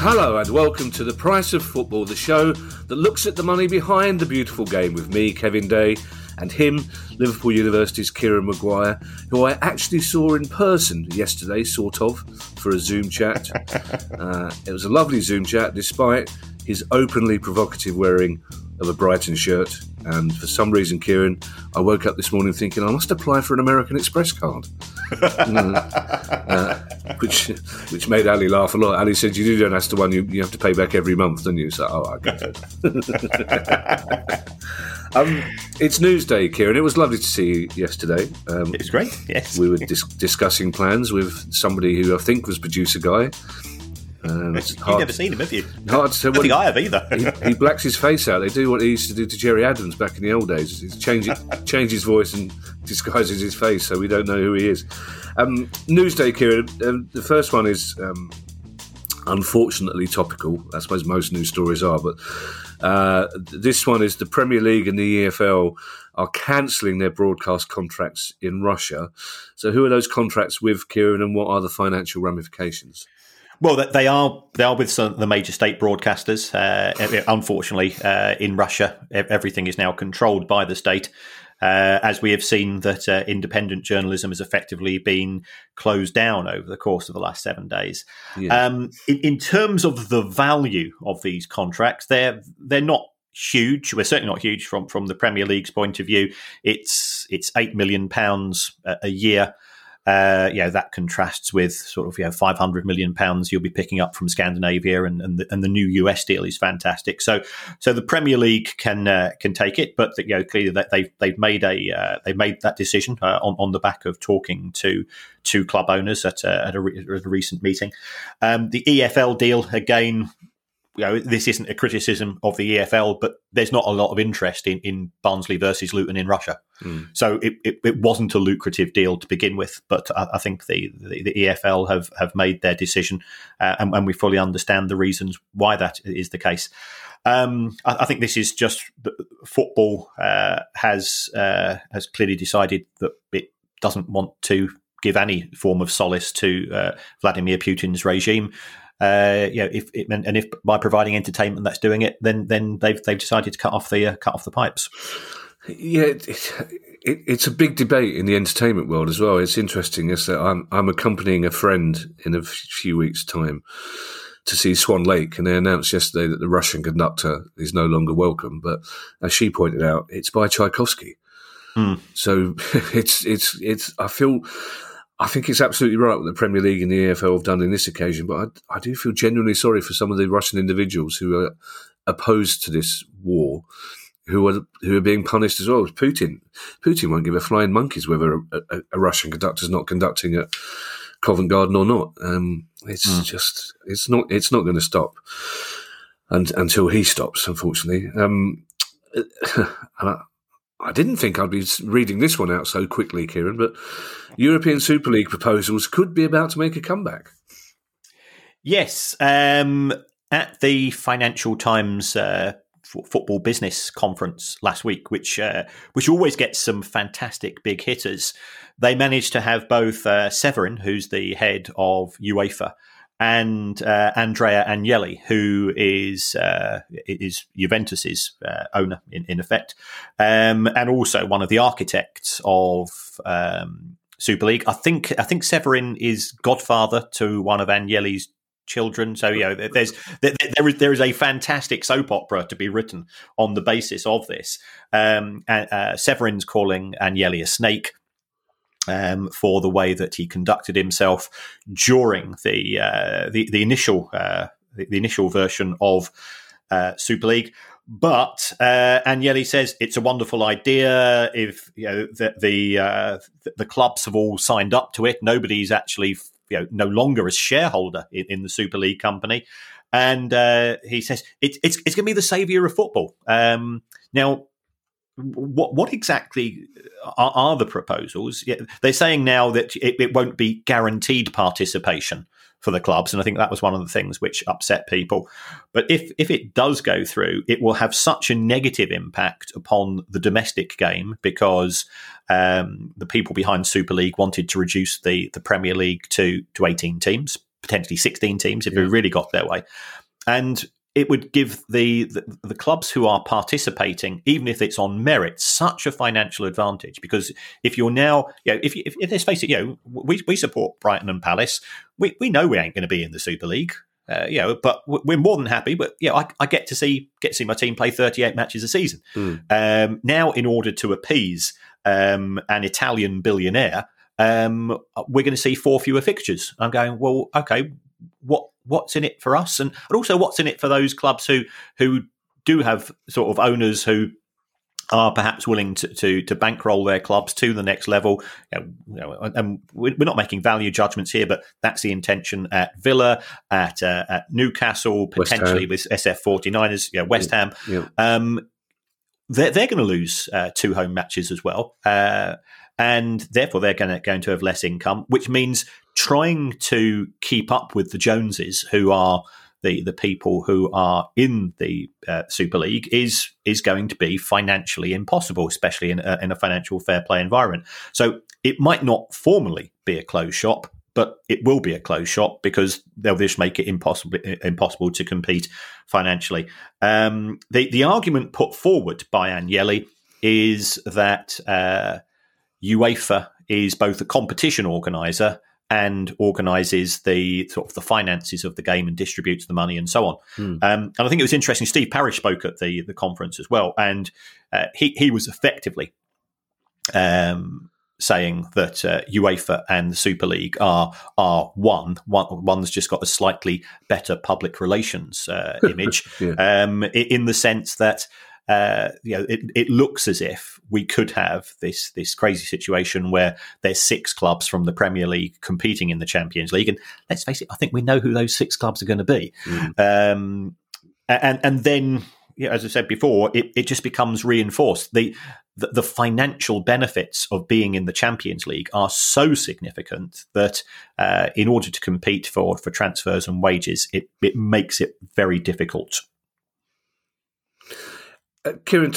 Hello and welcome to The Price of Football, the show that looks at the money behind the beautiful game with me, Kevin Day, and him, Liverpool University's Kieran Maguire, who I actually saw in person yesterday, sort of, for a Zoom chat. It was a lovely Zoom chat, despite his openly provocative wearing of a Brighton shirt. And for some reason, Kieran, I woke up this morning thinking I must apply for an American Express card, which made Ali laugh a lot. Ali said, "You do don't ask the one you have to pay back every month, don't you?" So, I get it. It's news day, Kieran. It was lovely to see you yesterday. It was great. Yes, we were discussing plans with somebody who I think was producer Guy. You've never seen him, have you? Hard to, I don't think I have either. He blacks his face out. They do what he used to do to Jerry Adams back in the old days. He's change his voice and disguises his face so we don't know who he is. Newsday, Kieran. The first one is unfortunately topical. I suppose most news stories are, but this one is the Premier League and the EFL are cancelling their broadcast contracts in Russia. So who are those contracts with, Kieran, and what are the financial ramifications? Well, they are with some of the major state broadcasters. Unfortunately, in Russia, everything is now controlled by the state. As we have seen that independent journalism has effectively been closed down over the course of the last 7 days. Yeah. In terms of the value of these contracts, they're not huge. We're certainly not huge from the Premier League's point of view. It's £8 million a year. That contrasts with sort of £500 million you'll be picking up from Scandinavia, and the new US deal is fantastic. So the Premier League can take it, but clearly that they've made that decision on the back of talking to two club owners at a recent meeting. The EFL deal again. This isn't a criticism of the EFL, but there's not a lot of interest in Barnsley versus Luton in Russia. Mm. So it wasn't a lucrative deal to begin with, but I think the EFL have made their decision, and we fully understand the reasons why that is the case. I think this is just football has clearly decided that it doesn't want to give any form of solace to Vladimir Putin's regime. If by providing entertainment that's doing it, then they've decided to cut off the pipes. Yeah, it's a big debate in the entertainment world as well. It's interesting. Is that I'm accompanying a friend in a few weeks' time to see Swan Lake, and they announced yesterday that the Russian conductor is no longer welcome. But as she pointed out, it's by Tchaikovsky. Mm. So it's. I think it's absolutely right what the Premier League and the EFL have done in this occasion, but I do feel genuinely sorry for some of the Russian individuals who are opposed to this war, who are being punished as well. Putin won't give a flying monkeys whether a Russian conductor's not conducting at Covent Garden or not. It's not going to stop until he stops, unfortunately. I didn't think I'd be reading this one out so quickly, Kieran, but European Super League proposals could be about to make a comeback. Yes. At the Financial Times football business conference last week, which always gets some fantastic big hitters, they managed to have both Severin, who's the head of UEFA, and Andrea Agnelli, who is Juventus's owner in effect, and also one of the architects of Super League. I think Severin is godfather to one of Agnelli's children. So, you know, there is a fantastic soap opera to be written on the basis of this. Severin's calling Agnelli a snake for the way that he conducted himself during the initial version of Super League. But Agnelli says it's a wonderful idea. If you know the clubs have all signed up to it, nobody's actually no longer a shareholder in the Super League company, and he says it's going to be the saviour of football. Now, what exactly are the proposals? Yeah, they're saying now that it won't be guaranteed participation for the clubs, and I think that was one of the things which upset people. But if it does go through, it will have such a negative impact upon the domestic game because the people behind Super League wanted to reduce the Premier League to 18 teams, potentially 16 teams if it really got their way. And it would give the clubs who are participating, even if it's on merit, such a financial advantage. Because if you're now, if let's face it, we support Brighton and Palace. We know we ain't going to be in the Super League, but we're more than happy. But I get to see my team play 38 matches a season. Now, in order to appease an Italian billionaire, we're going to see 4 fewer fixtures. I'm going, well, okay, what's in it for us, and also what's in it for those clubs who do have sort of owners who are perhaps willing to bankroll their clubs to the next level. And we're not making value judgments here, but that's the intention at Villa, at Newcastle, potentially with SF49ers, West Ham. Yeah. They're going to lose 2 home matches as well, and therefore they're going to have less income, which means trying to keep up with the Joneses, who are the people who are in the Super League, is going to be financially impossible, especially in a financial fair play environment. So it might not formally be a closed shop, but it will be a closed shop because they'll just make it impossible to compete financially. The argument put forward by Agnelli is that UEFA is both a competition organizer and organises the sort of the finances of the game and distributes the money and so on. And I think it was interesting. Steve Parrish spoke at the conference as well, and he was effectively saying that UEFA and the Super League are one. One's just got a slightly better public relations image, in the sense that it looks as if we could have this crazy situation where there's 6 clubs from the Premier League competing in the Champions League, and let's face it, I think we know who those 6 clubs are going to be. And then, as I said before, it just becomes reinforced. The financial benefits of being in the Champions League are so significant that in order to compete for transfers and wages, it makes it very difficult. Kieran,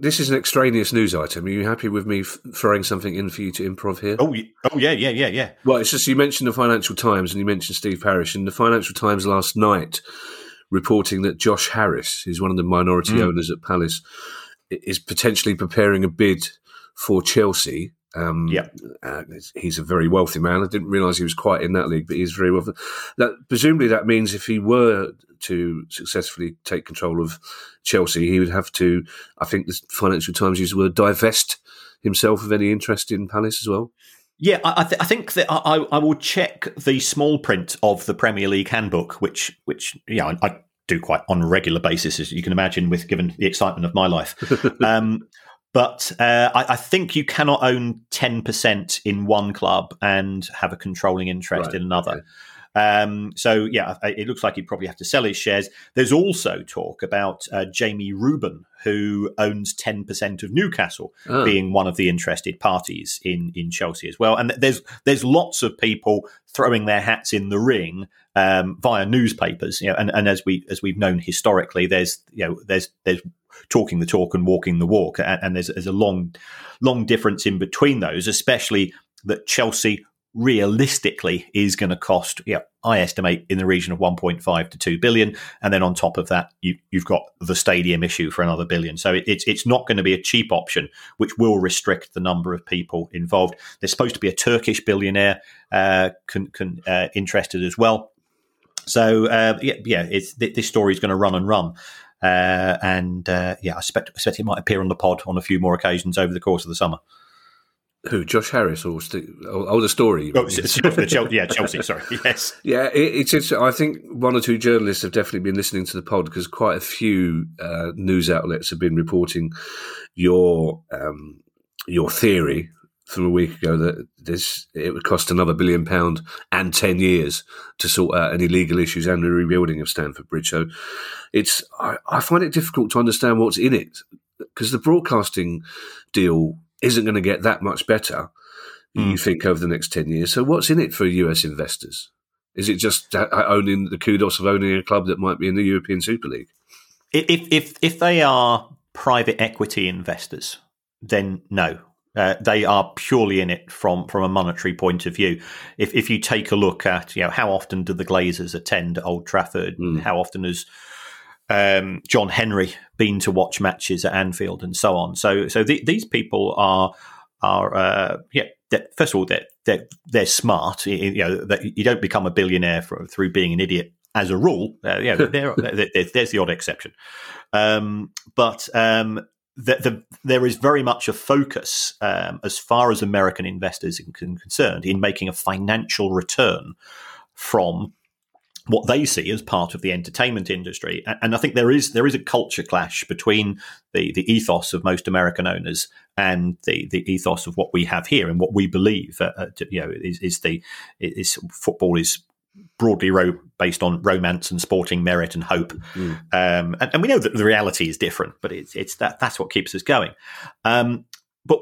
this is an extraneous news item. Are you happy with me throwing something in for you to improv here? Oh, yeah. Well, it's just you mentioned the Financial Times and you mentioned Steve Parrish, and the Financial Times last night reporting that Josh Harris, who's one of the minority owners at Palace, is potentially preparing a bid for Chelsea. He's a very wealthy man. I didn't realise he was quite in that league, but he's very wealthy. Presumably that means if he were to successfully take control of Chelsea, he would have to, I think the Financial Times used the word, divest himself of any interest in Palace as well. Yeah, I think that I will check the small print of the Premier League handbook, which I do quite on a regular basis, as you can imagine, given the excitement of my life. But I think you cannot own 10% in one club and have a controlling interest in another. Okay. It looks like he'd probably have to sell his shares. There's also talk about Jamie Rubin, who owns 10% of Newcastle, being one of the interested parties in Chelsea as well. And there's lots of people throwing their hats in the ring via newspapers. And as we've known historically, there's talking the talk and walking the walk, and there's a long difference in between those, especially that Chelsea realistically is going to cost, I estimate, in the region of 1.5 to 2 billion. And then on top of that, you've got the stadium issue for another billion. So it's not going to be a cheap option, which will restrict the number of people involved. There's supposed to be a Turkish billionaire interested as well. So, this story is going to run and run. I expect it might appear on the pod on a few more occasions over the course of the summer. Who, Josh Harris or the story? Oh, Chelsea. Sorry, yes, yeah. It's. I think one or two journalists have definitely been listening to the pod because quite a few news outlets have been reporting your theory from a week ago that it would cost another £1 billion and 10 years to sort out any legal issues and the rebuilding of Stamford Bridge. So it's. I find it difficult to understand what's in it because the broadcasting deal isn't going to get that much better, you think, over the next 10 years. So what's in it for US investors? Is it just owning the kudos of owning a club that might be in the European Super League? If they are private equity investors, then no. They are purely in it from a monetary point of view. If you take a look at how often do the Glazers attend Old Trafford, and how often has John Henry been to watch matches at Anfield and so on. So these people are first of all, they're smart. You don't become a billionaire through being an idiot as a rule. There's the odd exception, there is very much a focus as far as American investors are concerned in making a financial return from what they see as part of the entertainment industry. And I think there is a culture clash between the ethos of most American owners and the ethos of what we have here and what we believe is football is broadly based on romance and sporting merit and hope. And we know that the reality is different, but that's what keeps us going. But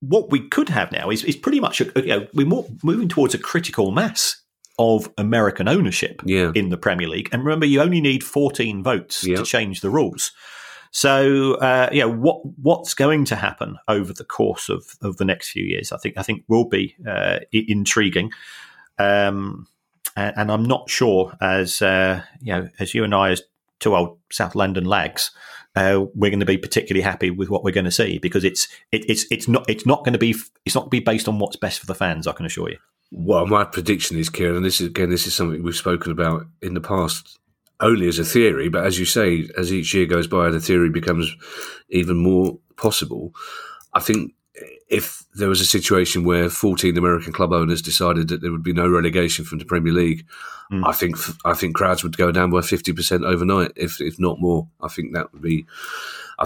what we could have now is pretty much we're more moving towards a critical mass of American ownership in the Premier League. And remember, you only need 14 votes to change the rules. So, what's going to happen over the course of the next few years, I think will be intriguing. And I'm not sure as you and I, as two old South London lags, we're going to be particularly happy with what we're going to see because it's not going to be based on what's best for the fans, I can assure you. Well, my prediction is, Kieran, and this is something we've spoken about in the past, only as a theory, but as you say, as each year goes by, the theory becomes even more possible. I think if there was a situation where 14 American club owners decided that there would be no relegation from the Premier League, I think crowds would go down by 50% overnight, if not more. I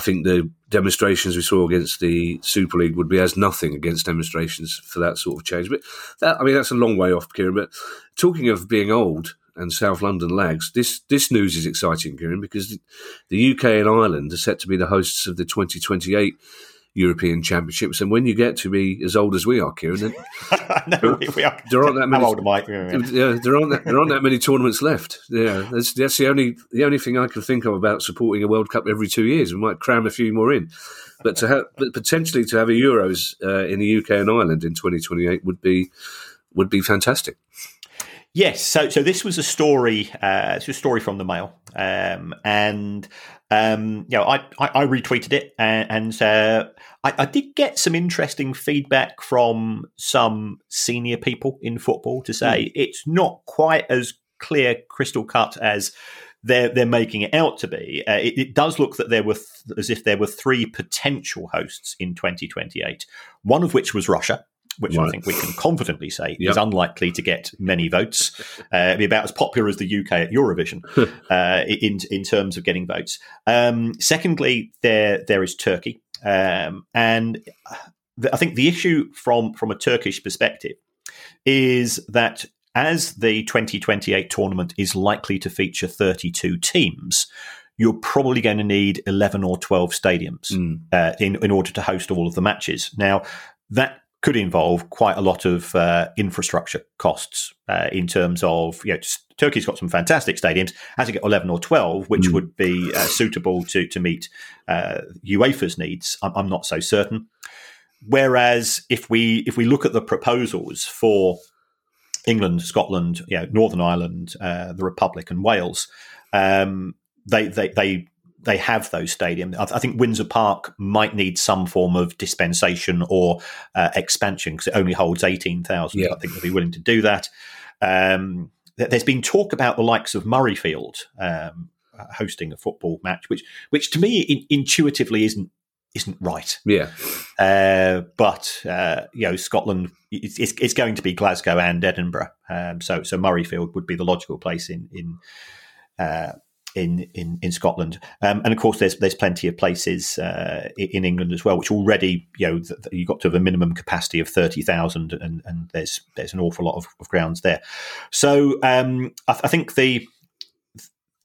think the demonstrations we saw against the Super League would be as nothing against demonstrations for that sort of change. But that's a long way off, Kieran. But talking of being old and South London lags, this news is exciting, Kieran, because the UK and Ireland are set to be the hosts of the 2028 European Championships. And when you get to be as old as we are, Kieran, there aren't that many. How old am I? There aren't that many tournaments left. Yeah, that's the only thing I can think of about supporting a World Cup every 2 years. We might cram a few more in, but potentially to have a Euros in the UK and Ireland in 2028 would be fantastic. Yes, so this was a story. It's a story from the Mail, I retweeted it, and I did get some interesting feedback from some senior people in football to say it's not quite as clear, crystal cut as they're making it out to be. It does look that there were as if there were three potential hosts in 2028, one of which was Russia, which I think we can confidently say is unlikely to get many votes. It'd be about as popular as the UK at Eurovision in terms of getting votes. Secondly, there is Turkey. I think the issue from a Turkish perspective is that as the 2028 tournament is likely to feature 32 teams, you're probably going to need 11 or 12 stadiums in order to host all of the matches. Now, that could involve quite a lot of infrastructure costs in terms of, Turkey's got some fantastic stadiums. Has to get 11 or 12, which would be suitable to meet UEFA's needs. I'm not so certain. Whereas if we look at the proposals for England, Scotland, Northern Ireland, the Republic, and Wales, they have those stadiums. I think Windsor Park might need some form of dispensation or expansion because it only holds 18,000. Yeah. I think they'll be willing to do that. There's been talk about the likes of Murrayfield hosting a football match, which to me intuitively isn't right. Yeah. But Scotland, it's going to be Glasgow and Edinburgh. So Murrayfield would be the logical place in Scotland. And of course there's plenty of places in England as well, which already, you got to have a minimum capacity of 30,000 and there's an awful lot of grounds there. So I think the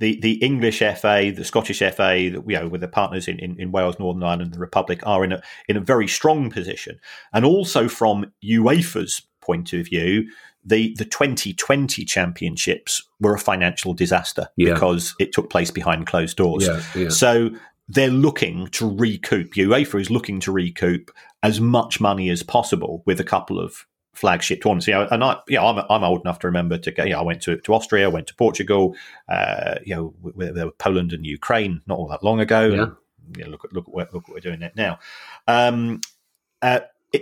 English FA, the Scottish FA, with their partners in Wales, Northern Ireland, the Republic, are in a very strong position. And also from UEFA's point of view, the 2020 championships were a financial disaster because it took place behind closed doors. Yeah, yeah. So they're looking to recoup. UEFA is looking to recoup as much money as possible with a couple of flagship tournaments. I'm old enough to remember to go. I went to Austria, I went to Portugal. There were Poland and Ukraine not all that long ago. Yeah. And, look at what we're doing now.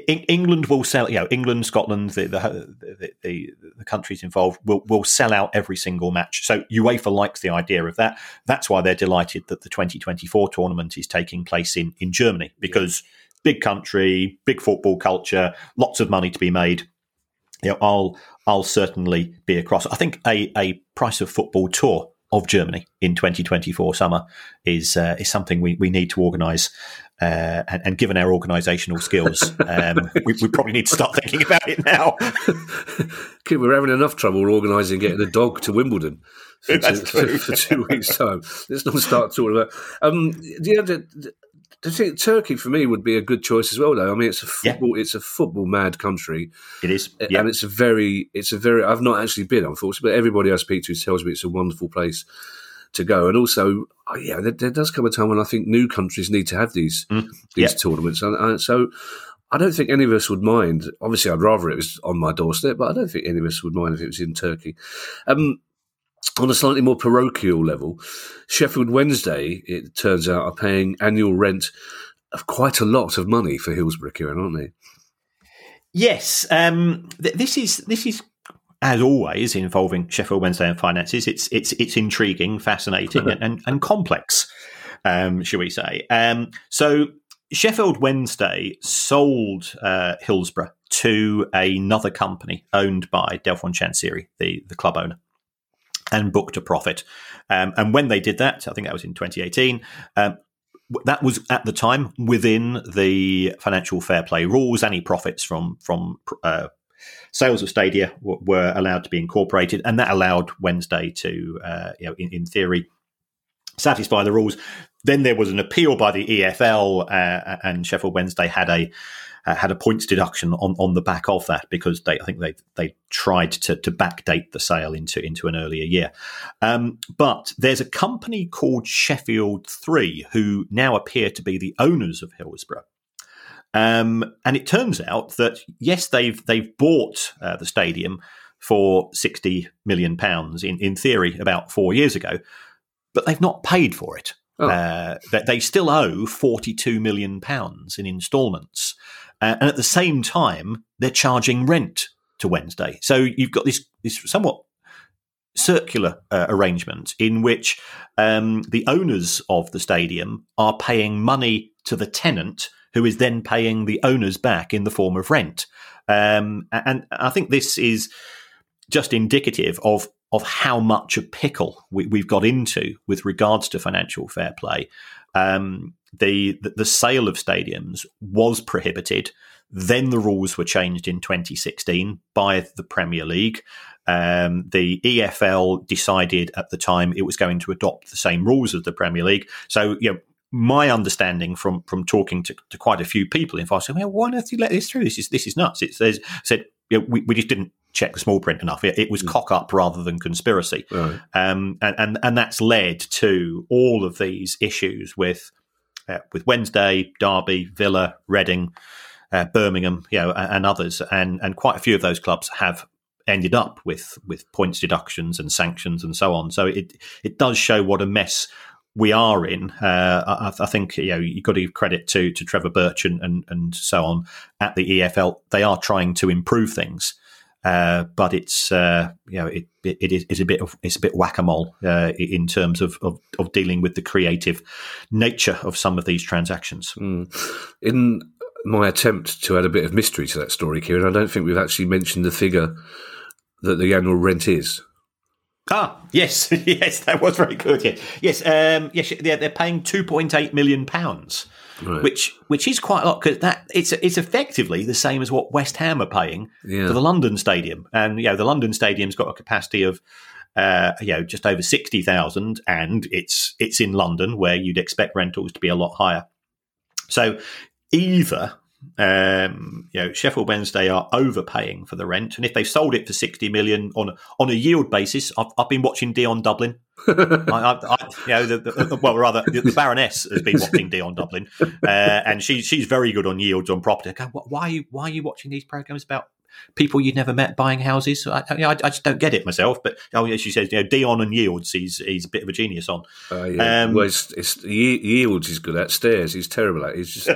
England will sell, England, Scotland, the countries involved will sell out every single match. So UEFA likes the idea of that. That's why they're delighted that the 2024 tournament is taking place in Germany, because big country, big football culture, lots of money to be made. I'll certainly be across. I think a price of football tour of Germany in 2024 summer is something we need to organise. And given our organisational skills, we probably need to start thinking about it now. We're having enough trouble organising getting a dog to Wimbledon for 2 weeks' time. Let's not start talking about. I think Turkey for me would be a good choice as well, though. I mean, it's a football mad country. It is, yeah. And it's a very. I've not actually been, unfortunately, but everybody I speak to tells me it's a wonderful place to go. And also, there does come a time when I think new countries need to have these tournaments. And so, I don't think any of us would mind. Obviously, I'd rather it was on my doorstep, but I don't think any of us would mind if it was in Turkey. On a slightly more parochial level, Sheffield Wednesday, it turns out, are paying annual rent of quite a lot of money for Hillsborough, Kieran, aren't they? Yes. This is, as always, involving Sheffield Wednesday and finances. It's intriguing, fascinating, and complex, shall we say. So Sheffield Wednesday sold Hillsborough to another company owned by Delphine Chancery, the club owner, and booked a profit. And when they did that, I think that was in 2018, that was at the time within the financial fair play rules. Any profits from sales of stadia were allowed to be incorporated, and that allowed Wednesday to, in theory, satisfy the rules. Then there was an appeal by the EFL, and Sheffield Wednesday had a points deduction on the back of that because they tried to backdate the sale into an earlier year. But there's a company called Sheffield 3 who now appear to be the owners of Hillsborough. And it turns out that, yes, they've bought the stadium for £60 million, in theory, about 4 years ago, but they've not paid for it. They still owe £42 million in instalments. And at the same time, they're charging rent to Wednesday. So you've got this somewhat circular arrangement in which the owners of the stadium are paying money to the tenant, who is then paying the owners back in the form of rent. And I think this is just indicative of how much a pickle we've got into with regards to financial fair play. The sale of stadiums was prohibited. Then the rules were changed in 2016 by the Premier League. The EFL decided at the time it was going to adopt the same rules as the Premier League. So, my understanding from talking to quite a few people involved, saying, "Why on earth did you let this through? This is nuts." It said, "We just didn't check the small print enough. It was cock up rather than conspiracy," right. And that's led to all of these issues with Wednesday, Derby, Villa, Reading, Birmingham, you know, and others, and quite a few of those clubs have ended up with points deductions and sanctions and so on. So it does show what a mess we are in. I think, you know, you've got to give credit to Trevor Birch and so on at the EFL. They are trying to improve things, but it's you know, it's a bit whack-a-mole in terms of dealing with the creative nature of some of these transactions. In my attempt to add a bit of mystery to that story, Kieran, I don't think we've actually mentioned the figure that the annual rent is. Ah, yes, yes, that was very good. Yes, yes, they're paying £2.8 million, right, which is quite a lot, because that it's effectively the same as what West Ham are paying for the London Stadium, and you know the London Stadium's got a capacity of you know, just over 60,000, and it's in London where you'd expect rentals to be a lot higher. So either you know, Sheffield Wednesday are overpaying for the rent, and if they sold it for 60 million on a yield basis, I've been watching Dion Dublin. I you know, the Baroness has been watching Dion Dublin, and she's very good on yields on property. I go, why are you watching these programs about people you've never met buying houses? I just don't get it myself. But oh yeah, she says, you know, Dion and yields, he's a bit of a genius on. Yeah. Well, it's yields he's good at, stairs he's terrible at. He's just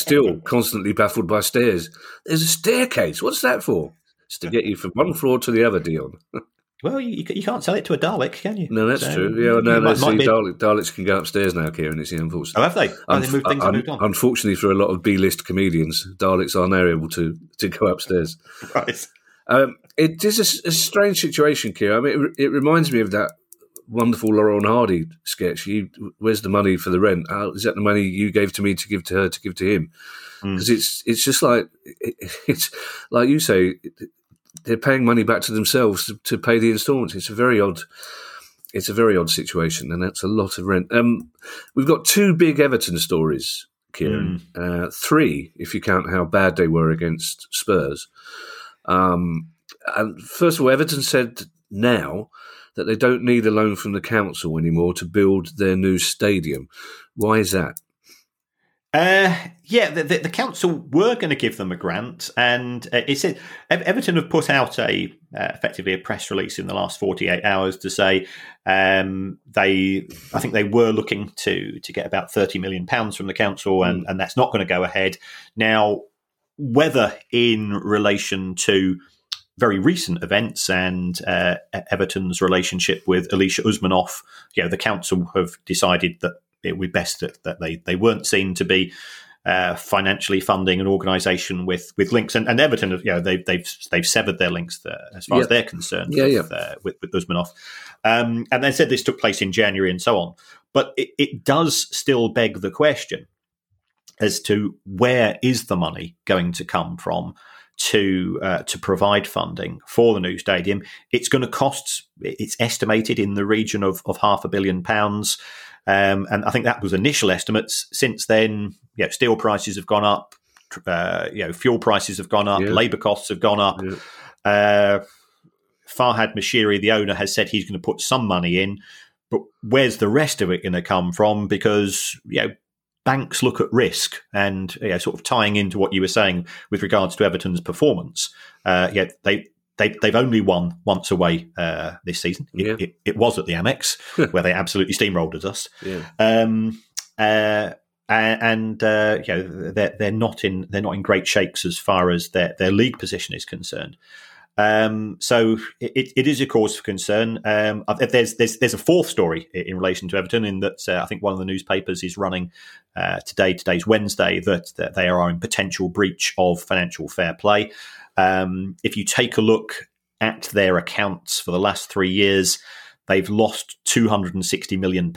still constantly baffled by stairs. There's a staircase. What's that for? It's to get you from one floor to the other, Dion. Well, you can't sell it to a Dalek, can you? No, that's true. Yeah, no, Daleks can go upstairs now, Kieran. It's unfortunate. Oh, have they? Oh, things have moved on. Unfortunately, for a lot of B-list comedians, Daleks are now able to go upstairs. Right. It is a strange situation, Kieran. I mean, it reminds me of that wonderful Laurel and Hardy sketch. Where's the money for the rent? Is that the money you gave to me to give to her to give to him? Because it's just like it's like you say. They're paying money back to themselves to pay the instalments. It's a very odd situation, and that's a lot of rent. We've got two big Everton stories, Kieran. Three, if you count how bad they were against Spurs. And first of all, Everton said now that they don't need a loan from the council anymore to build their new stadium. Why is that? Yeah, the council were going to give them a grant, and it said Everton have put out effectively a press release in the last 48 hours to say I think they were looking to get about £30 million from the council, and that's not going to go ahead. Now, whether in relation to very recent events and Everton's relationship with Alisher Usmanov, you know, the council have decided that it would be best that they weren't seen to be financially funding an organisation with links, and Everton, you know, they've severed their links as far as they're concerned with Usmanov, and they said this took place in January and so on. But it does still beg the question as to where is the money going to come from to provide funding for the new stadium. It's going to cost. It's estimated in the region of £500 million. And I think that was initial estimates. Since then, you know, steel prices have gone up, you know, fuel prices have gone up, labour costs have gone up. Farhad Mashiri, the owner, has said he's going to put some money in, but where's the rest of it going to come from? Because, you know, banks look at risk, and, you know, sort of tying into what you were saying with regards to Everton's performance, yeah, They've only won once away this season. It was at the Amex where they absolutely steamrolled us. Yeah. You know, they're not in great shakes as far as their league position is concerned. So it is a cause for concern. There's a fourth story in relation to Everton, in that I think one of the newspapers is running today's Wednesday, that they are in potential breach of financial fair play. If you take a look at their accounts for the last 3 years, they've lost £260 million.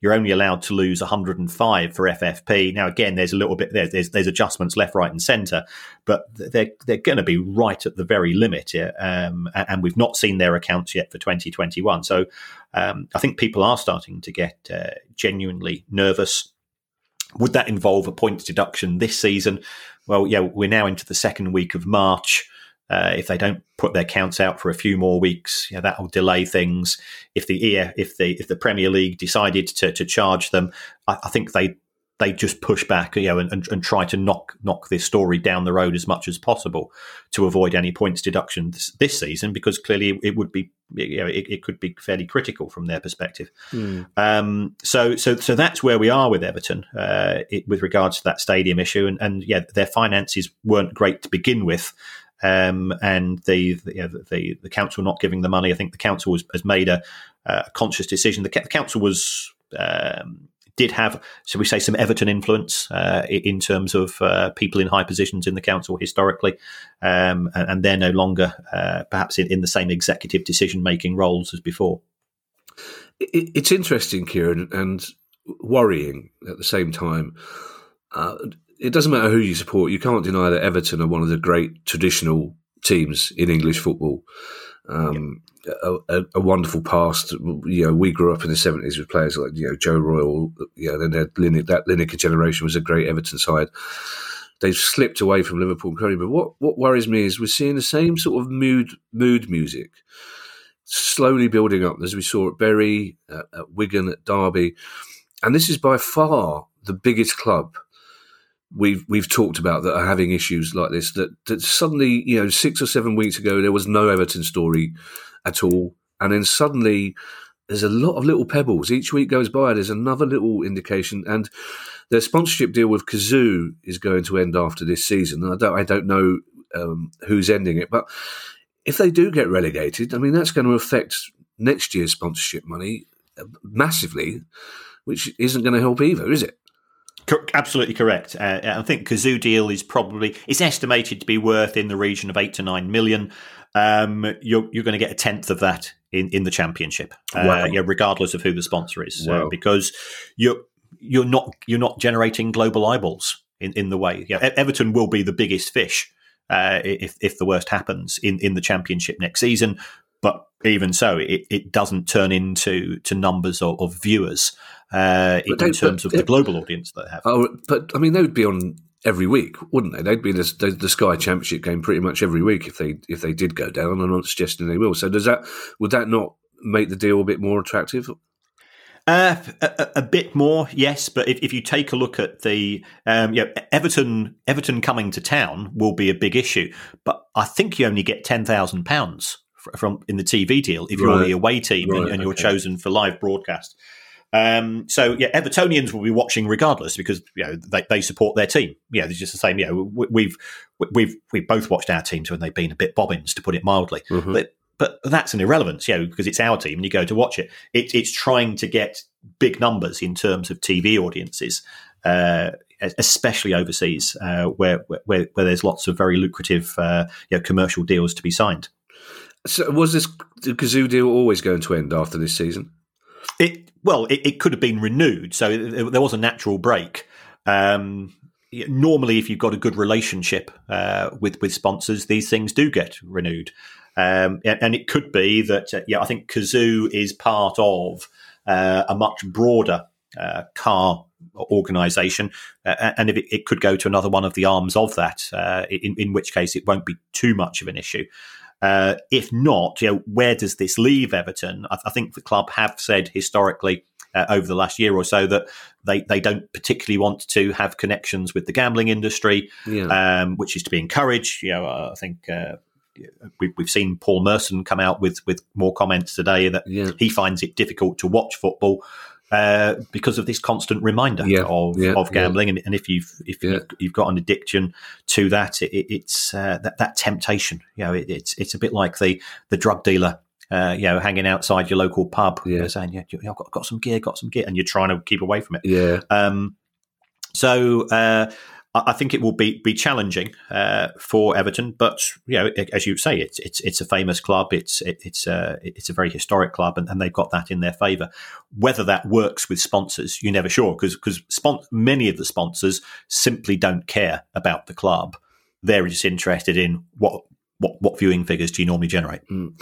You're only allowed to lose 105 for FFP. Now, again, there's a little bit there's adjustments left, right, and centre, but they're going to be right at the very limit here, and we've not seen their accounts yet for 2021. So, I think people are starting to get genuinely nervous. Would that involve a points deduction this season? Well, yeah, we're now into the second week of March. If they don't put their counts out for a few more weeks, yeah, that will delay things. If the Premier League decided to charge them, I think they they just push back, you know, and try to knock this story down the road as much as possible to avoid any points deduction this season, because clearly it would be, you know, it could be fairly critical from their perspective. So that's where we are with Everton with regards to that stadium issue, and yeah, their finances weren't great to begin with. And the council not giving the money. I think the council has made a conscious decision. The council was did have, shall we say, some Everton influence in terms of people in high positions in the council historically, and they're no longer perhaps in the same executive decision-making roles as before. It's interesting, Kieran, and worrying at the same time. It doesn't matter who you support. You can't deny that Everton are one of the great traditional teams in English football. A wonderful past. You know, we grew up in the 70s with players like, you know, Joe Royal. You know, then that Lineker generation was a great Everton side. They've slipped away from Liverpool and Crowley. But what worries me is we're seeing the same sort of mood music slowly building up, as we saw at Bury, at Wigan, at Derby. And this is by far the biggest club we've talked about that are having issues like this, that suddenly, you know, 6 or 7 weeks ago there was no Everton story at all, and then suddenly there's a lot of little pebbles. Each week goes by, there's another little indication, and their sponsorship deal with Kazoo is going to end after this season. And I don't know who's ending it, but if they do get relegated, I mean, that's going to affect next year's sponsorship money massively, which isn't going to help either, is it? Absolutely correct. I think Kazoo deal is probably, it's estimated to be worth in the region of 8 to 9 million. You're going to get a tenth of that in the Championship, wow. Yeah, regardless of who the sponsor is, wow. Because you're not generating global eyeballs in the way. Yeah, Everton will be the biggest fish if the worst happens in the Championship next season. But even so, it doesn't turn into numbers of viewers in terms of the global audience that they have. Oh, but I mean, they would be on every week, wouldn't they? They'd be in the Sky Championship game pretty much every week if they did go down. And I'm not suggesting they will. So would that not make the deal a bit more attractive? A bit more, yes. But if you take a look at the Everton coming to town will be a big issue. But I think you only get £10,000. From in the TV deal, if you're the away team and you're chosen for live broadcast, so yeah, Evertonians will be watching regardless, because you know they support their team. Yeah, it's just the same. You know, we've both watched our teams when they've been a bit bobbins, to put it mildly. Mm-hmm. But that's an irrelevance, you know, because it's our team and you go to watch it. It's trying to get big numbers in terms of TV audiences, especially overseas, where there's lots of very lucrative commercial deals to be signed. So was this Kazoo deal always going to end after this season? It could have been renewed, so there was a natural break. Normally, if you've got a good relationship with sponsors, these things do get renewed, and it could be that. I think Kazoo is part of a much broader car organisation, and if it could go to another one of the arms of that, in which case it won't be too much of an issue. If not, where does this leave Everton? I think the club have said historically over the last year or so that they don't particularly want to have connections with the gambling industry, which is to be encouraged. You know, I think we've seen Paul Merson come out with more comments today that he finds it difficult to watch football because of this constant reminder of gambling, and if you've got an addiction to that, it's that temptation. You know, it's a bit like the drug dealer, hanging outside your local pub, saying, "Yeah, I've got some gear," and you're trying to keep away from it. Yeah. So I think it will be challenging for Everton, but you know, as you say, it's a famous club. It's a very historic club, and they've got that in their favour. Whether that works with sponsors, you're never sure, because many of the sponsors simply don't care about the club. They're just interested in what viewing figures do you normally generate. Mm.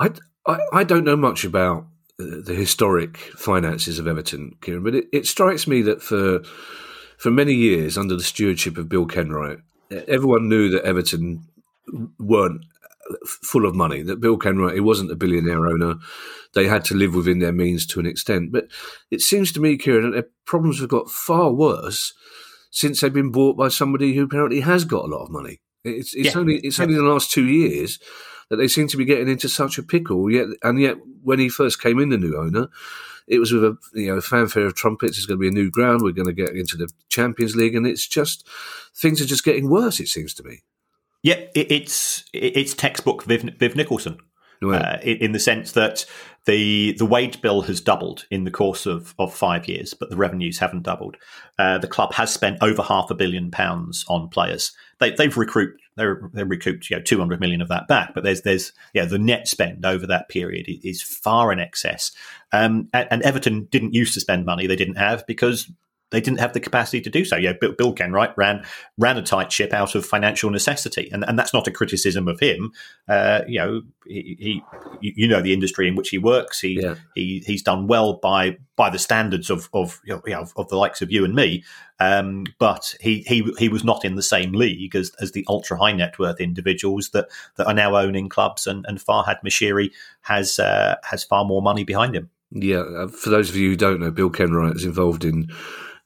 I don't know much about the historic finances of Everton, Kieran, but it strikes me that for many years, under the stewardship of Bill Kenwright, everyone knew that Everton weren't full of money, that Bill Kenwright, he wasn't a billionaire owner. They had to live within their means to an extent. But it seems to me, Kieran, that their problems have got far worse since they've been bought by somebody who apparently has got a lot of money. It's only the last 2 years that they seem to be getting into such a pickle. Yet, when he first came in, the new owner, it was with a fanfare of trumpets. It's going to be a new ground. We're going to get into the Champions League, and it's just things are just getting worse. It seems to me. Yeah, it's textbook Viv Nicholson, right. In the sense that the wage bill has doubled in the course of 5 years, but the revenues haven't doubled. The club has spent over £500 million on players. They've recouped 200 million of that back, but there's the net spend over that period is far in excess. And Everton didn't used to spend money they didn't have because they didn't have the capacity to do so. Bill Kenwright ran a tight ship out of financial necessity, and that's not a criticism of him. He the industry in which he works. He's done well by the standards of the likes of you and me. But he was not in the same league as the ultra high net worth individuals that are now owning clubs, and Farhad Mashiri has far more money behind him. Yeah, for those of you who don't know, Bill Kenwright is involved in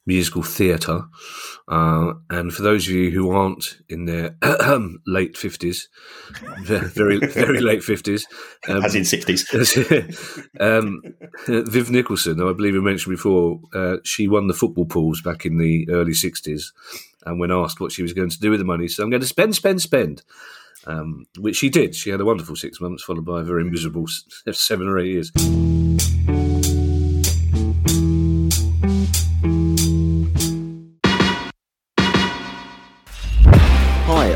musical theatre, and for those of you who aren't in their late 50s, very very late 50s, as in 60s, Viv Nicholson, I believe we mentioned before, she won the football pools back in the early 60s, and when asked what she was going to do with the money, so I'm going to spend. Which she did. She had a wonderful 6 months, followed by a very miserable 7 or 8 years. Hi,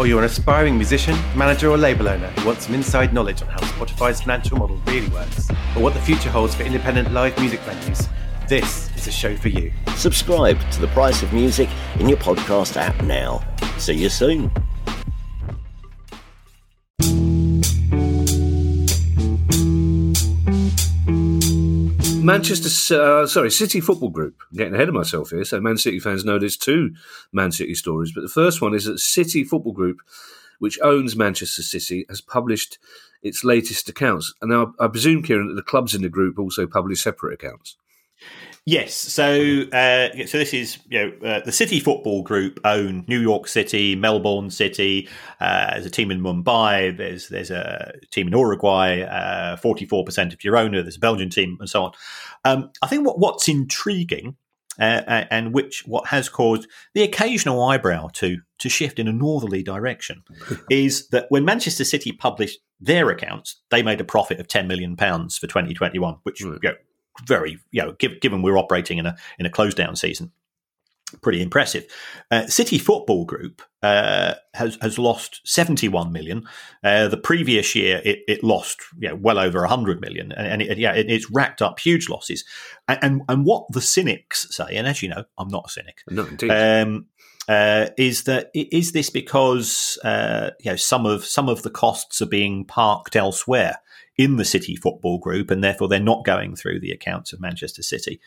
or you're an aspiring musician, manager or label owner who wants some inside knowledge on how Spotify's financial model really works, or what the future holds for independent live music venues, this is a show for you. Subscribe to The Price of Music in your podcast app now. See you soon. City Football Group. I'm getting ahead of myself here. So Man City fans know there's two Man City stories. But the first one is that City Football Group, which owns Manchester City, has published its latest accounts. And now I presume, Kieran, that the clubs in the group also publish separate accounts. Yes. So this is the City Football Group own New York City, Melbourne City. There's a team in Mumbai. There's a team in Uruguay. 44% of Girona. There's a Belgian team, and so on. I think what's intriguing and what has caused the occasional eyebrow to shift in a northerly direction is that when Manchester City published their accounts, they made a profit of £10 million for 2021, which very, given we're operating in a closed down season, pretty impressive. City Football Group has lost 71 million. The previous year, it lost well over 100 million, and it's racked up huge losses. And what the cynics say, and as you know, I'm not a cynic. No, indeed. Is this because some of the costs are being parked elsewhere in the City Football Group, and therefore they're not going through the accounts of Manchester City,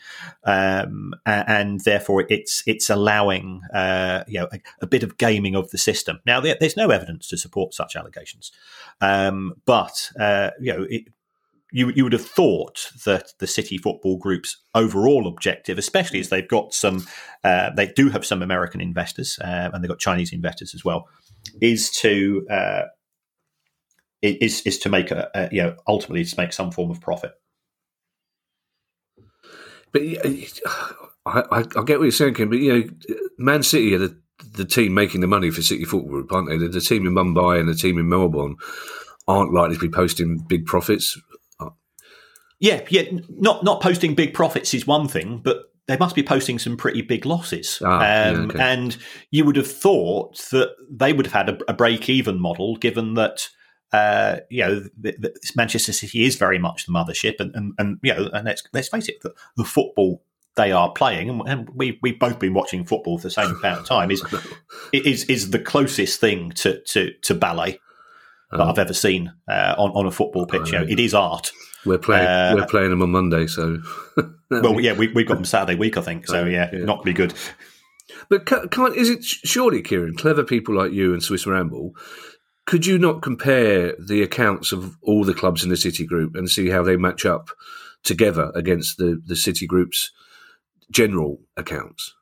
and therefore it's allowing a bit of gaming of the system. Now there's no evidence to support such allegations, You would have thought that the City Football Group's overall objective, especially as they've got they do have some American investors and they've got Chinese investors as well, is to make ultimately to make some form of profit. But I get what you're saying, Kim. But Man City are the team making the money for City Football Group, aren't they? They're the team in Mumbai and the team in Melbourne aren't likely to be posting big profits. Yeah, not posting big profits is one thing, but they must be posting some pretty big losses. And you would have thought that they would have had a break-even model, given that the Manchester City is very much the mothership, and let's face it, the football they are playing, and we've both been watching football for the same amount of time, is the closest thing to ballet that I've ever seen on a football pitch. You know, it is art. We're playing them on Monday, so well, yeah, we've got them Saturday week, I think. So yeah, not be good. But surely, Kieran, clever people like you and Swiss Ramble, could you not compare the accounts of all the clubs in the City Group and see how they match up together against the City Group's general accounts?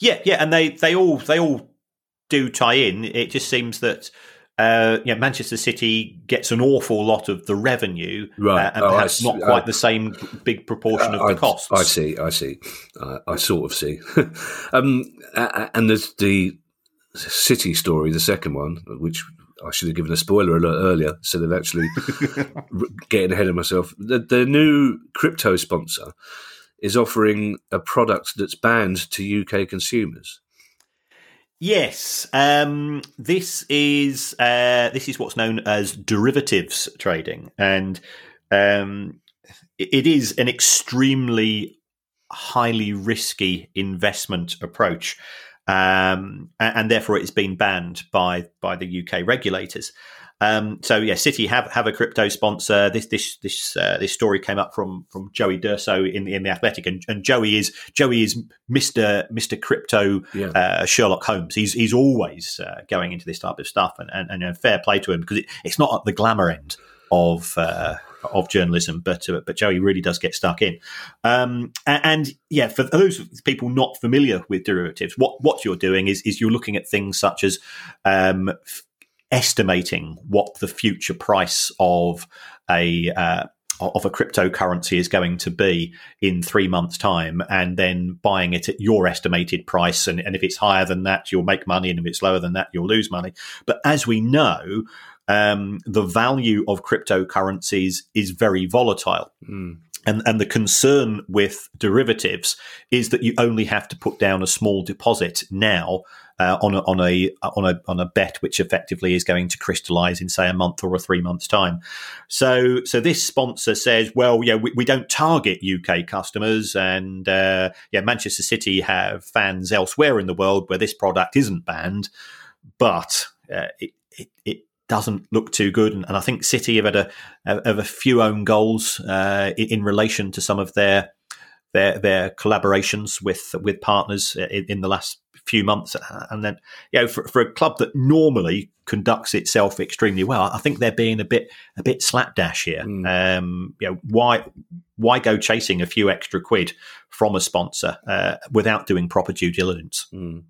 Yeah, and they all do tie in. It just seems that Manchester City gets an awful lot of the revenue, right. And perhaps not quite the same big proportion of the costs. I see. I sort of see. And there's the City story, the second one, which I should have given a spoiler alert earlier, instead of actually getting ahead of myself. The new crypto sponsor is offering a product that's banned to UK consumers. Yes, this is what's known as derivatives trading, and it is an extremely highly risky investment approach. And therefore it's been banned by the UK regulators. City have a crypto sponsor. This story came up from Joey Durso in the Athletic, and Joey is Mr. Crypto, Sherlock Holmes. He's always going into this type of stuff, and fair play to him, because it's not at the glamour end of journalism, but Joey really does get stuck in. For those people not familiar with derivatives, what you're doing is you're looking at things such as estimating what the future price of a cryptocurrency is going to be in 3 months' time, and then buying it at your estimated price. And if it's higher than that, you'll make money, and if it's lower than that, you'll lose money. But as we know, the value of cryptocurrencies is very volatile. Mm. And the concern with derivatives is that you only have to put down a small deposit now on a bet, which effectively is going to crystallise in, say, a month or a 3 months' time. So this sponsor says, we don't target UK customers, and Manchester City have fans elsewhere in the world where this product isn't banned, but it doesn't look too good, and I think City have had a few own goals in relation to some of their collaborations with partners in the last few months. And then, for a club that normally conducts itself extremely well, I think they're being a bit slapdash here. Mm. Why go chasing a few extra quid from a sponsor without doing proper due diligence? Mm.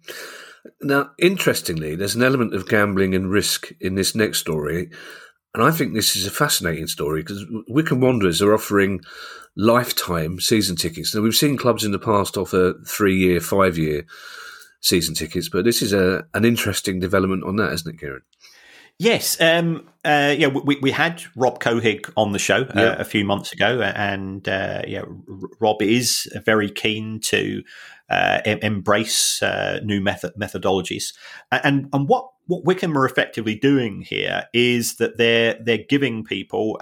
Now, interestingly, there's an element of gambling and risk in this next story, and I think this is a fascinating story, because Wycombe Wanderers are offering lifetime season tickets. Now, we've seen clubs in the past offer 3-year, 5-year season tickets, but this is an interesting development on that, isn't it, Kieran? Yes. We had Rob Cohig on the show a few months ago, and Rob is very keen to embrace new methodologies. And what Wycombe are effectively doing here is that they're giving people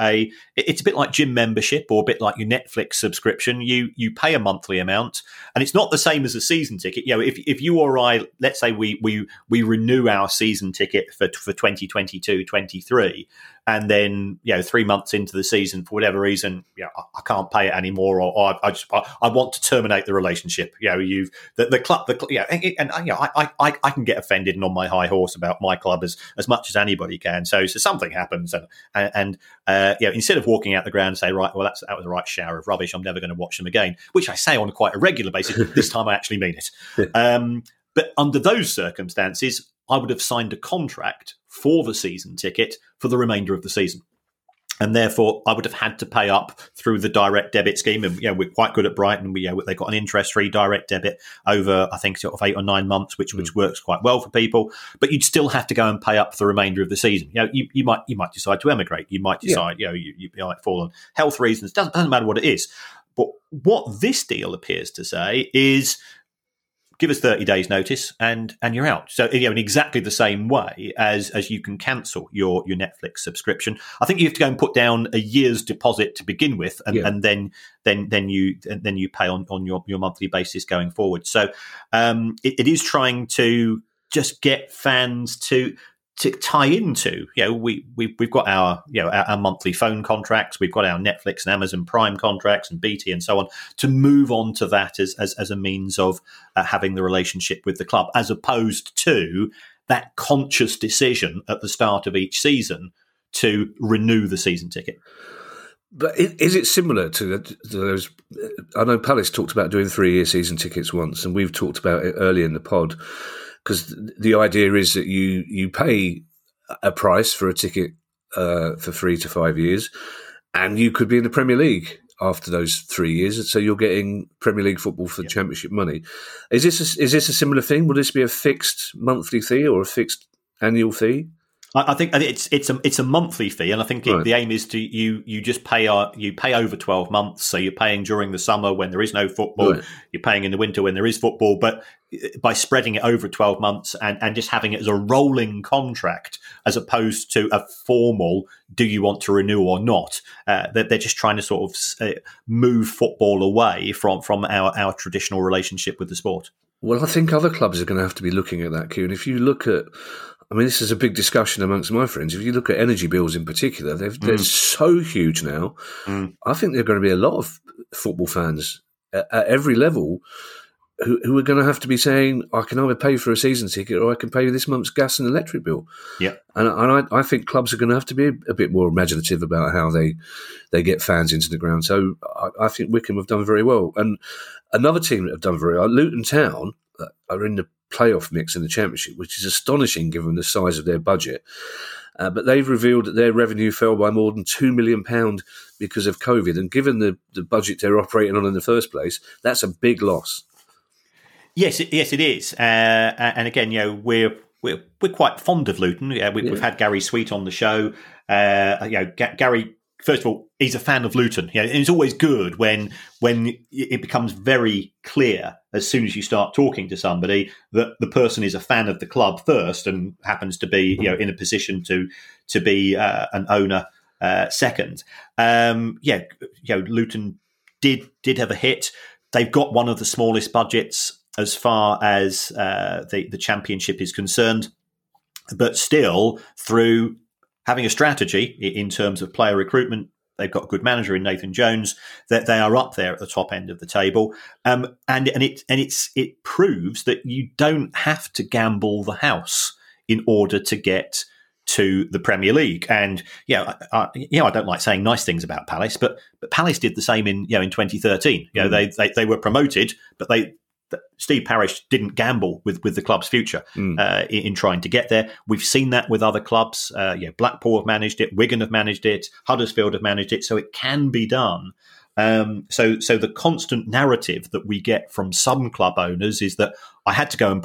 it's a bit like gym membership, or a bit like your Netflix subscription. You pay a monthly amount, and it's not the same as a season ticket. If you or I, let's say we renew our season ticket for 2022-23, and then 3 months into the season, for whatever reason, I can't pay it anymore, or I want to terminate the relationship. I can get offended and on my high horse about my club as much as anybody can. So something happens, and instead of walking out the ground and say, right, well, that was a right shower of rubbish, I'm never going to watch them again, which I say on quite a regular basis. This time I actually mean it. But under those circumstances, I would have signed a contract for the season ticket for the remainder of the season. And therefore, I would have had to pay up through the direct debit scheme. And we're quite good at Brighton. They've got an interest-free direct debit over, I think, sort of 8 or 9 months, which works quite well for people. But you'd still have to go and pay up for the remainder of the season. You might decide to emigrate. You might decide you might fall on health reasons. Doesn't matter what it is. But what this deal appears to say is, give us 30 days notice and you're out. So, you know, in exactly the same way as you can cancel your Netflix subscription. I think you have to go and put down a year's deposit to begin with, and then you pay on your monthly basis going forward. So it is trying to just get fans to tie into, you know, we've got our, you know, our monthly phone contracts, we've got our Netflix and Amazon Prime contracts and BT and so on, to move on to that as a means of having the relationship with the club, as opposed to that conscious decision at the start of each season to renew the season ticket. But is it similar to those? I know Palace talked about doing 3-year season tickets once, and we've talked about it earlier in the pod. Because the idea is that you pay a price for a ticket for 3 to 5 years, and you could be in the Premier League after those 3 years. So you're getting Premier League football for Championship money. Is this a similar thing? Will this be a fixed monthly fee or a fixed annual fee? I think it's a monthly fee, and I think the aim is to you just pay over 12 months. So you're paying during the summer when there is no football. Right. You're paying in the winter when there is football, but by spreading it over 12 months and just having it as a rolling contract as opposed to a formal, do you want to renew or not? That they're just trying to sort of move football away from our traditional relationship with the sport. Well, I think other clubs are going to have to be looking at that, Kieran. If you look at, I mean, this is a big discussion amongst my friends. If you look at energy bills in particular, they're so huge now. Mm. I think there are going to be a lot of football fans at every level who are going to have to be saying, I can either pay for a season ticket or I can pay this month's gas and electric bill. Yeah. And I think clubs are going to have to be a bit more imaginative about how they get fans into the ground. So I think Wickham have done very well. And another team that have done very well, Luton Town, are in the playoff mix in the Championship, which is astonishing given the size of their budget. But they've revealed that their revenue fell by more than £2 million because of COVID. And given the budget they're operating on in the first place, that's a big loss. Yes, it is. And again, you know, we're quite fond of Luton. We've had Gary Sweet on the show. Gary, first of all, he's a fan of Luton. You know, and it's always good when it becomes very clear as soon as you start talking to somebody that the person is a fan of the club first and happens to be, you know, in a position to be an owner second. Luton did have a hit. They've got one of the smallest budgets as far as the Championship is concerned, but still, through having a strategy in terms of player recruitment, they've got a good manager in Nathan Jones, that they are up there at the top end of the table, and it proves that you don't have to gamble the house in order to get to the Premier League. And I don't like saying nice things about Palace, but Palace did the same in 2013. You know, they were promoted, but Steve Parrish didn't gamble with the club's future in trying to get there. We've seen that with other clubs. Blackpool have managed it. Wigan have managed it. Huddersfield have managed it. So it can be done. So the constant narrative that we get from some club owners is that I had to go and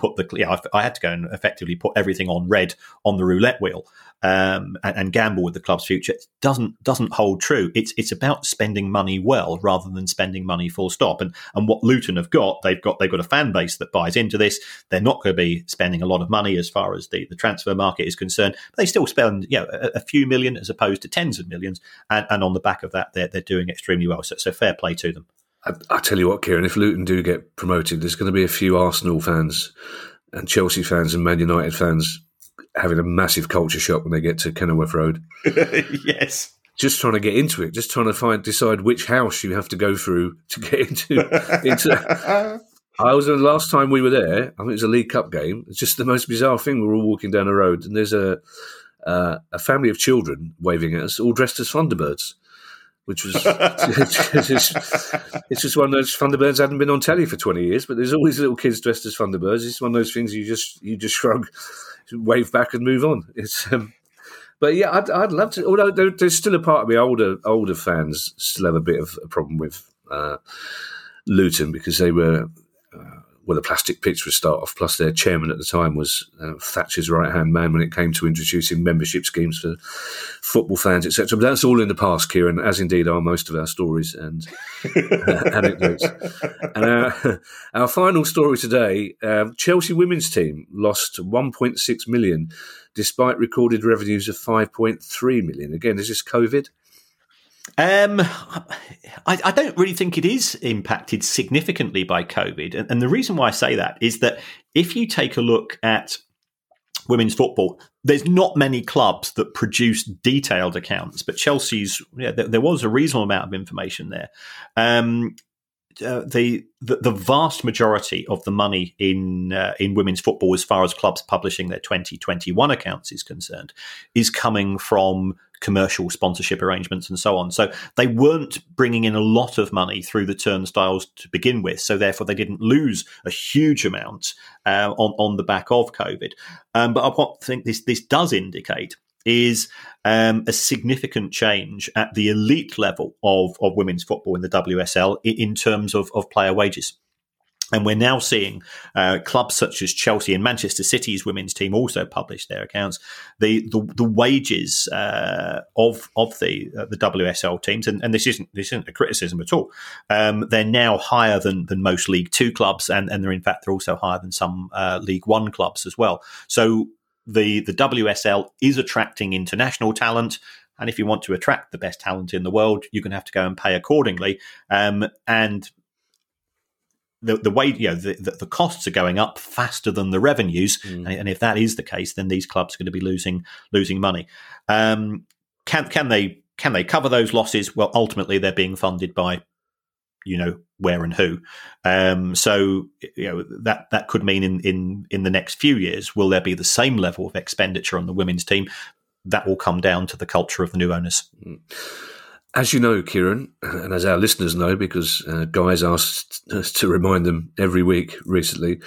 effectively put everything on red on the roulette wheel and gamble with the club's future. It doesn't hold true. It's about spending money well rather than spending money full stop. And what Luton have got, they've got a fan base that buys into this. They're not going to be spending a lot of money as far as the transfer market is concerned. But they still spend a few million as opposed to tens of millions. And on the back of that, they're doing extremely well. So fair play to them. I tell you what, Kieran, if Luton do get promoted, there's going to be a few Arsenal fans and Chelsea fans and Man United fans having a massive culture shock when they get to Kenilworth Road. Yes. Just trying to get into it, just trying to decide which house you have to go through to get into. I was the last time we were there, I think it was a League Cup game. It's just the most bizarre thing. We're all walking down a road and there's a family of children waving at us, all dressed as Thunderbirds. Which was it's just one of those Thunderbirds hadn't been on telly for 20 years, but there's always little kids dressed as Thunderbirds. It's one of those things you just shrug, wave back, and move on. It's but yeah, I'd love to. Although there's still a part of me, older fans still have a bit of a problem with Luton because they were when the plastic pitch would start off. Plus, their chairman at the time was Thatcher's right-hand man when it came to introducing membership schemes for football fans, etc. But that's all in the past, Kieran, as indeed are most of our stories and anecdotes. And our final story today, Chelsea women's team lost £1.6 million despite recorded revenues of £5.3 million. Again, is this COVID? I don't really think it is impacted significantly by COVID. And the reason why I say that is that if you take a look at women's football, there's not many clubs that produce detailed accounts, but Chelsea's, there was a reasonable amount of information there. The vast majority of the money in women's football, as far as clubs publishing their 2021 accounts is concerned, is coming from commercial sponsorship arrangements and so on. So they weren't bringing in a lot of money through the turnstiles to begin with. So therefore, they didn't lose a huge amount on the back of COVID. But I think this does indicate is a significant change at the elite level of women's football in the WSL in terms of player wages. And we're now seeing clubs such as Chelsea and Manchester City's women's team also publish their accounts. The wages of the WSL teams, and this isn't a criticism at all. They're now higher than most League Two clubs, and they're in fact they're also higher than some League One clubs as well. So the WSL is attracting international talent, and if you want to attract the best talent in the world, you're going to have to go and pay accordingly. And the way the costs are going up faster than the revenues, and if that is the case, then these clubs are going to be losing money. Can they cover those losses? Well, ultimately, they're being funded by where and who. That could mean in the next few years, will there be the same level of expenditure on the women's team? That will come down to the culture of the new owners. As you know, Kieran, and as our listeners know, because guys asked us to remind them every week recently,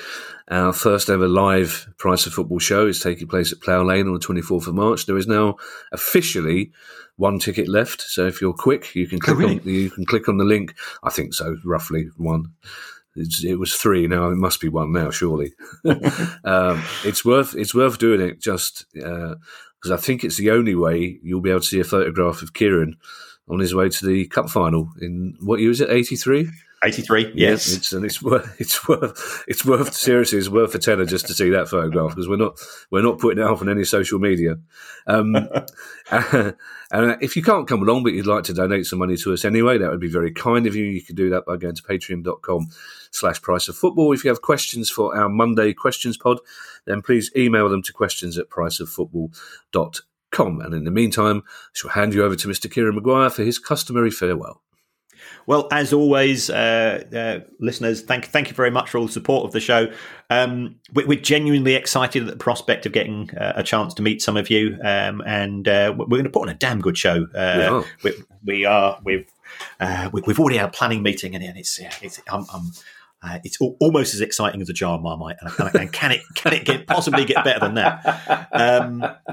our first ever live Price of Football show is taking place at Plough Lane on the 24th of March. There is now officially one ticket left, so if you're quick, you can click on the link. I think so, roughly one. It was three. Now it must be one now, surely. It's worth doing it just because I think it's the only way you'll be able to see a photograph of Kieran on his way to the cup final in what year is it? 83. 83, yes. It's worth seriously, it's worth a tenner just to see that photograph because we're not putting it up on any social media. And if you can't come along but you'd like to donate some money to us anyway, that would be very kind of you. You can do that by going to patreon.com/priceoffootball. If you have questions for our Monday questions pod, then please email them to questions@priceoffootball.com. And in the meantime, I shall hand you over to Mr. Kieran Maguire for his customary farewell. Well, as always, listeners, thank you very much for all the support of the show. We're genuinely excited at the prospect of getting a chance to meet some of you, and we're going to put on a damn good show. We've already had a planning meeting, and it's almost as exciting as a jar of Marmite, and can it possibly get better than that?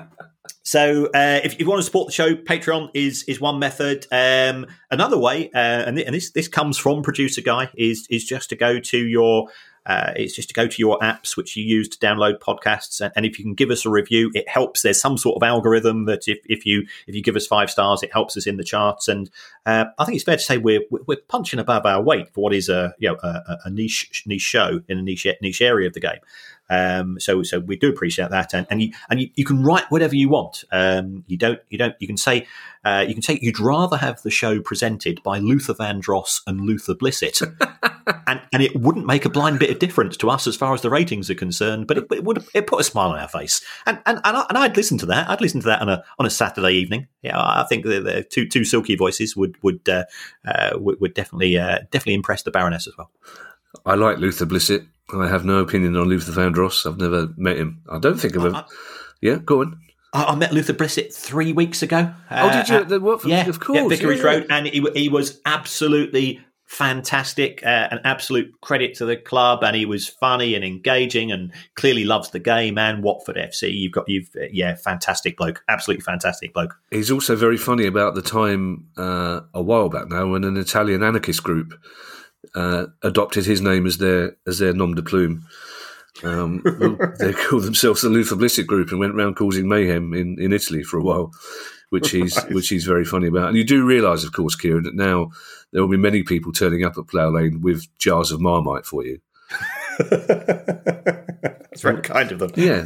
So if you want to support the show, Patreon is one method. Another way, and this comes from producer Guy, is just to go to your apps which you use to download podcasts, and if you can give us a review, it helps. There's some sort of algorithm that if you give us 5 stars, it helps us in the charts. And I think it's fair to say we're punching above our weight for what is a niche show in a niche area of the game. So we do appreciate that, and you can write whatever you want. You can say you'd rather have the show presented by Luther Vandross and Luther Blissett, and it wouldn't make a blind bit of difference to us as far as the ratings are concerned, but it put a smile on our face, and I'd listen to that. I'd listen to that on a Saturday evening. Yeah, I think the two silky voices would definitely impress the Baroness as well. I like Luther Blissett. I have no opinion on Luther Vandross. I've never met him. I don't think I've ever. Yeah, go on. I met Luther Blissett 3 weeks ago. Did you? Of course. Yeah, Vicarage Road. And he was absolutely fantastic, an absolute credit to the club. And he was funny and engaging and clearly loves the game and Watford FC. Fantastic bloke. Absolutely fantastic bloke. He's also very funny about the time a while back now when an Italian anarchist group adopted his name as their nom de plume. They called themselves the Luthoblistic Group and went around causing mayhem in Italy for a while, which he's very funny about. And you do realise, of course, Kieran, that now there will be many people turning up at Plough Lane with jars of Marmite for you. That's very kind of them. Yeah,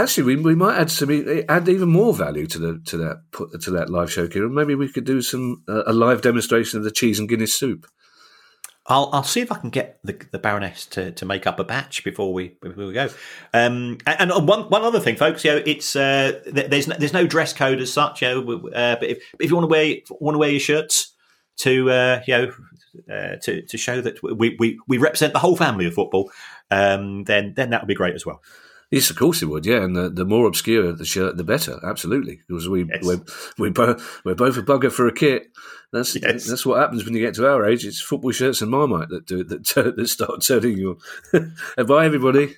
actually, we might add even more value to that live show, Kieran. Maybe we could do a live demonstration of the cheese and Guinness soup. I'll see if I can get the Baroness to make up a batch before we go. And one other thing, folks, you know, it's there's no dress code as such, you know, but if you want to wear your shirts to show that we represent the whole family of football, then that would be great as well. Yes, of course it would, yeah. And the more obscure the shirt, the better, absolutely. Because we're both a bugger for a kit. That's what happens when you get to our age. It's football shirts and Marmite that start turning you on. Bye, everybody.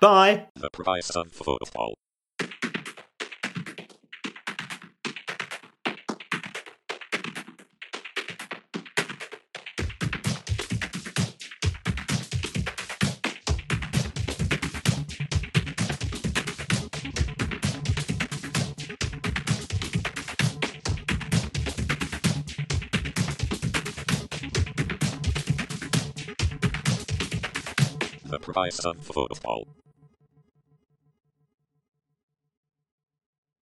Bye. The price of football. Price of football.